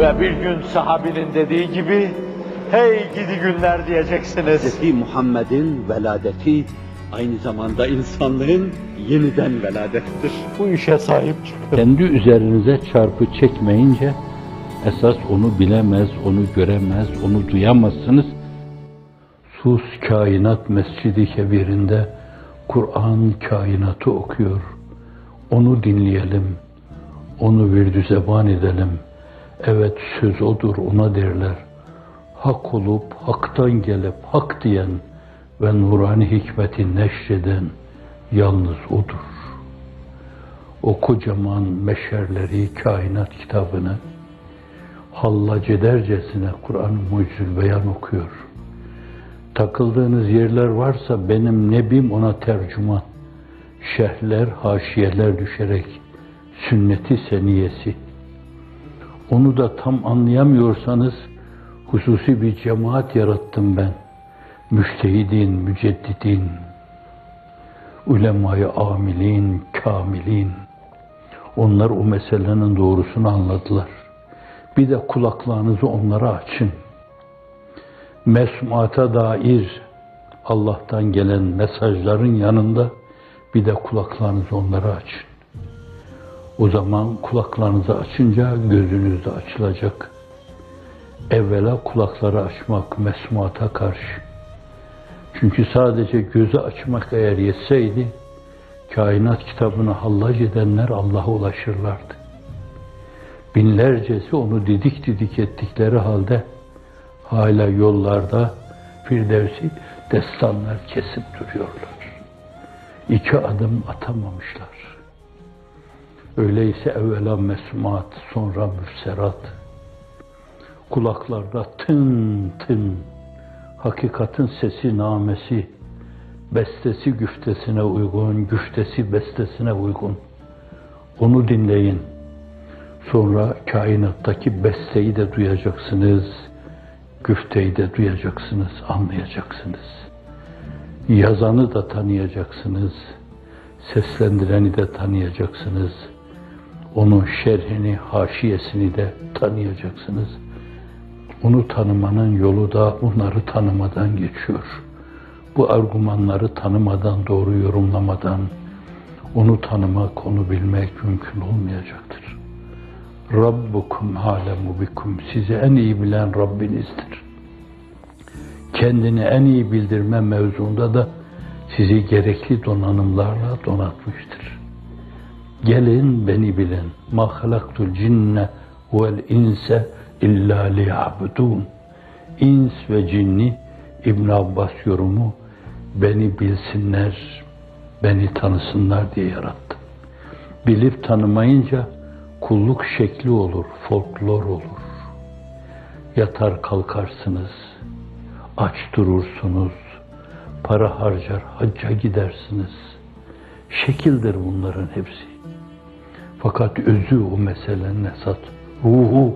Ve bir gün sahabinin dediği gibi, hey gidi günler diyeceksiniz. Hz. Muhammed'in veladeti aynı zamanda insanların yeniden veladettir. Bu işe sahip çıkın. Kendi üzerinize çarpı çekmeyince, esas onu bilemez, onu göremez, onu duyamazsınız. Sus kainat mescid-i kebirinde, Kur'an kainatı okuyor. Onu dinleyelim, onu virdüzeban edelim. Evet söz odur, ona derler. Hak olup, haktan gelip, hak diyen ve nurani hikmeti neşreden yalnız odur. O kocaman meşerleri kainat kitabını hallaç edercesine Kur'an-ı Mucizül Beyan okuyor. Takıldığınız yerler varsa benim Nebîm ona tercüman. Şerhler, haşiyeler düşerek Sünnet-i Seniyyesi. Onu da tam anlayamıyorsanız hususi bir cemaat yarattım ben. Müçtehidin, müceddidin, ulemâ-i âmilin, kâmilin. Onlar o meselenin doğrusunu anladılar. Bir de kulaklarınızı onlara açın. Mesmûâta dair Allah'tan gelen mesajların yanında bir de kulaklarınızı onlara açın. O zaman kulaklarınızı açınca gözünüz de açılacak. Evvelâ kulakları açmak mesmûâta karşı. Çünkü sadece gözü açmak eğer yetseydi, kainat kitabını hallaç edenler Allah'a ulaşırlardı. Binlercesi onu didik didik ettikleri halde, hala yollarda Firdevs'i destanlar kesip duruyorlar. 2 adım atamamışlar. Öyleyse evvela mesmûât, sonra mübsarât. Kulaklarda tın tın, hakikatin sesi, namesi, bestesi güftesine uygun, güftesi bestesine uygun. Onu dinleyin. Sonra kainattaki besteyi de duyacaksınız, güfteyi de duyacaksınız, anlayacaksınız. Yazanı da tanıyacaksınız, seslendireni de tanıyacaksınız. Onun şerhini, haşiyesini de tanıyacaksınız. Onu tanımanın yolu da onları tanımadan geçiyor. Bu argümanları tanımadan, doğru yorumlamadan onu tanımak, onu bilmek mümkün olmayacaktır. Rabbukum alemu bikum, sizi en iyi bilen Rabbinizdir. Kendini en iyi bildirme mevzunda da sizi gerekli donanımlarla donatmıştır. Gelin beni bilin. Ma halaktul cinne vel inse illa liya'budun. İns ve cinni İbn Abbas yorumu, beni bilsinler, beni tanısınlar diye yarattım. Bilip tanımayınca kulluk şekli olur, folklor olur. Yatar kalkarsınız, aç durursunuz, para harcar, hacca gidersiniz. Şekildir bunların hepsi. Fakat özü o meselenin esas, ruhu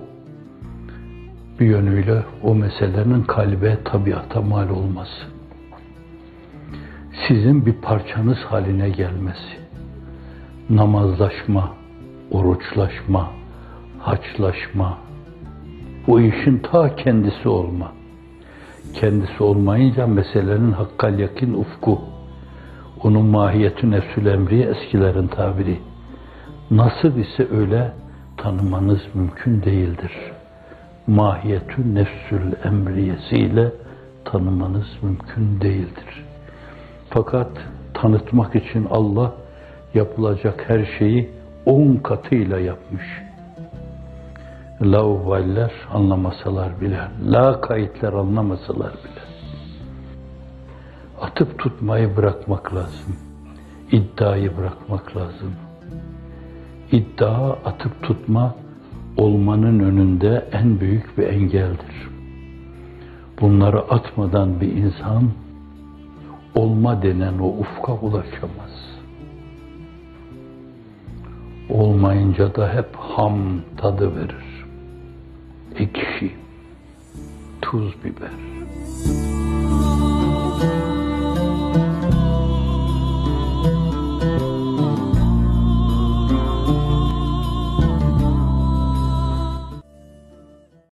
bir yönüyle o meselenin kalbe, tabiata mal olması. Sizin bir parçanız haline gelmesi. Namazlaşma, oruçlaşma, haçlaşma, bu işin ta kendisi olma. Kendisi olmayınca meselenin hakkal yakin ufku, onun mahiyeti nefsül emri, eskilerin tabiri. Nasıl ise öyle tanımanız mümkün değildir. Mahiyeti nefsül emriyesiyle tanımanız mümkün değildir. Fakat tanıtmak için Allah yapılacak her şeyi 10 katıyla yapmış. La uvvaller anlamasalar bile, la kayıtlar anlamasalar bile. Atıp tutmayı bırakmak lazım. İddiayı bırakmak lazım. İddia, atıp tutma olmanın önünde en büyük bir engeldir. Bunları atmadan bir insan olma denen o ufka ulaşamaz. Olmayınca da hep ham tadı verir. Ekşi, tuz, biber.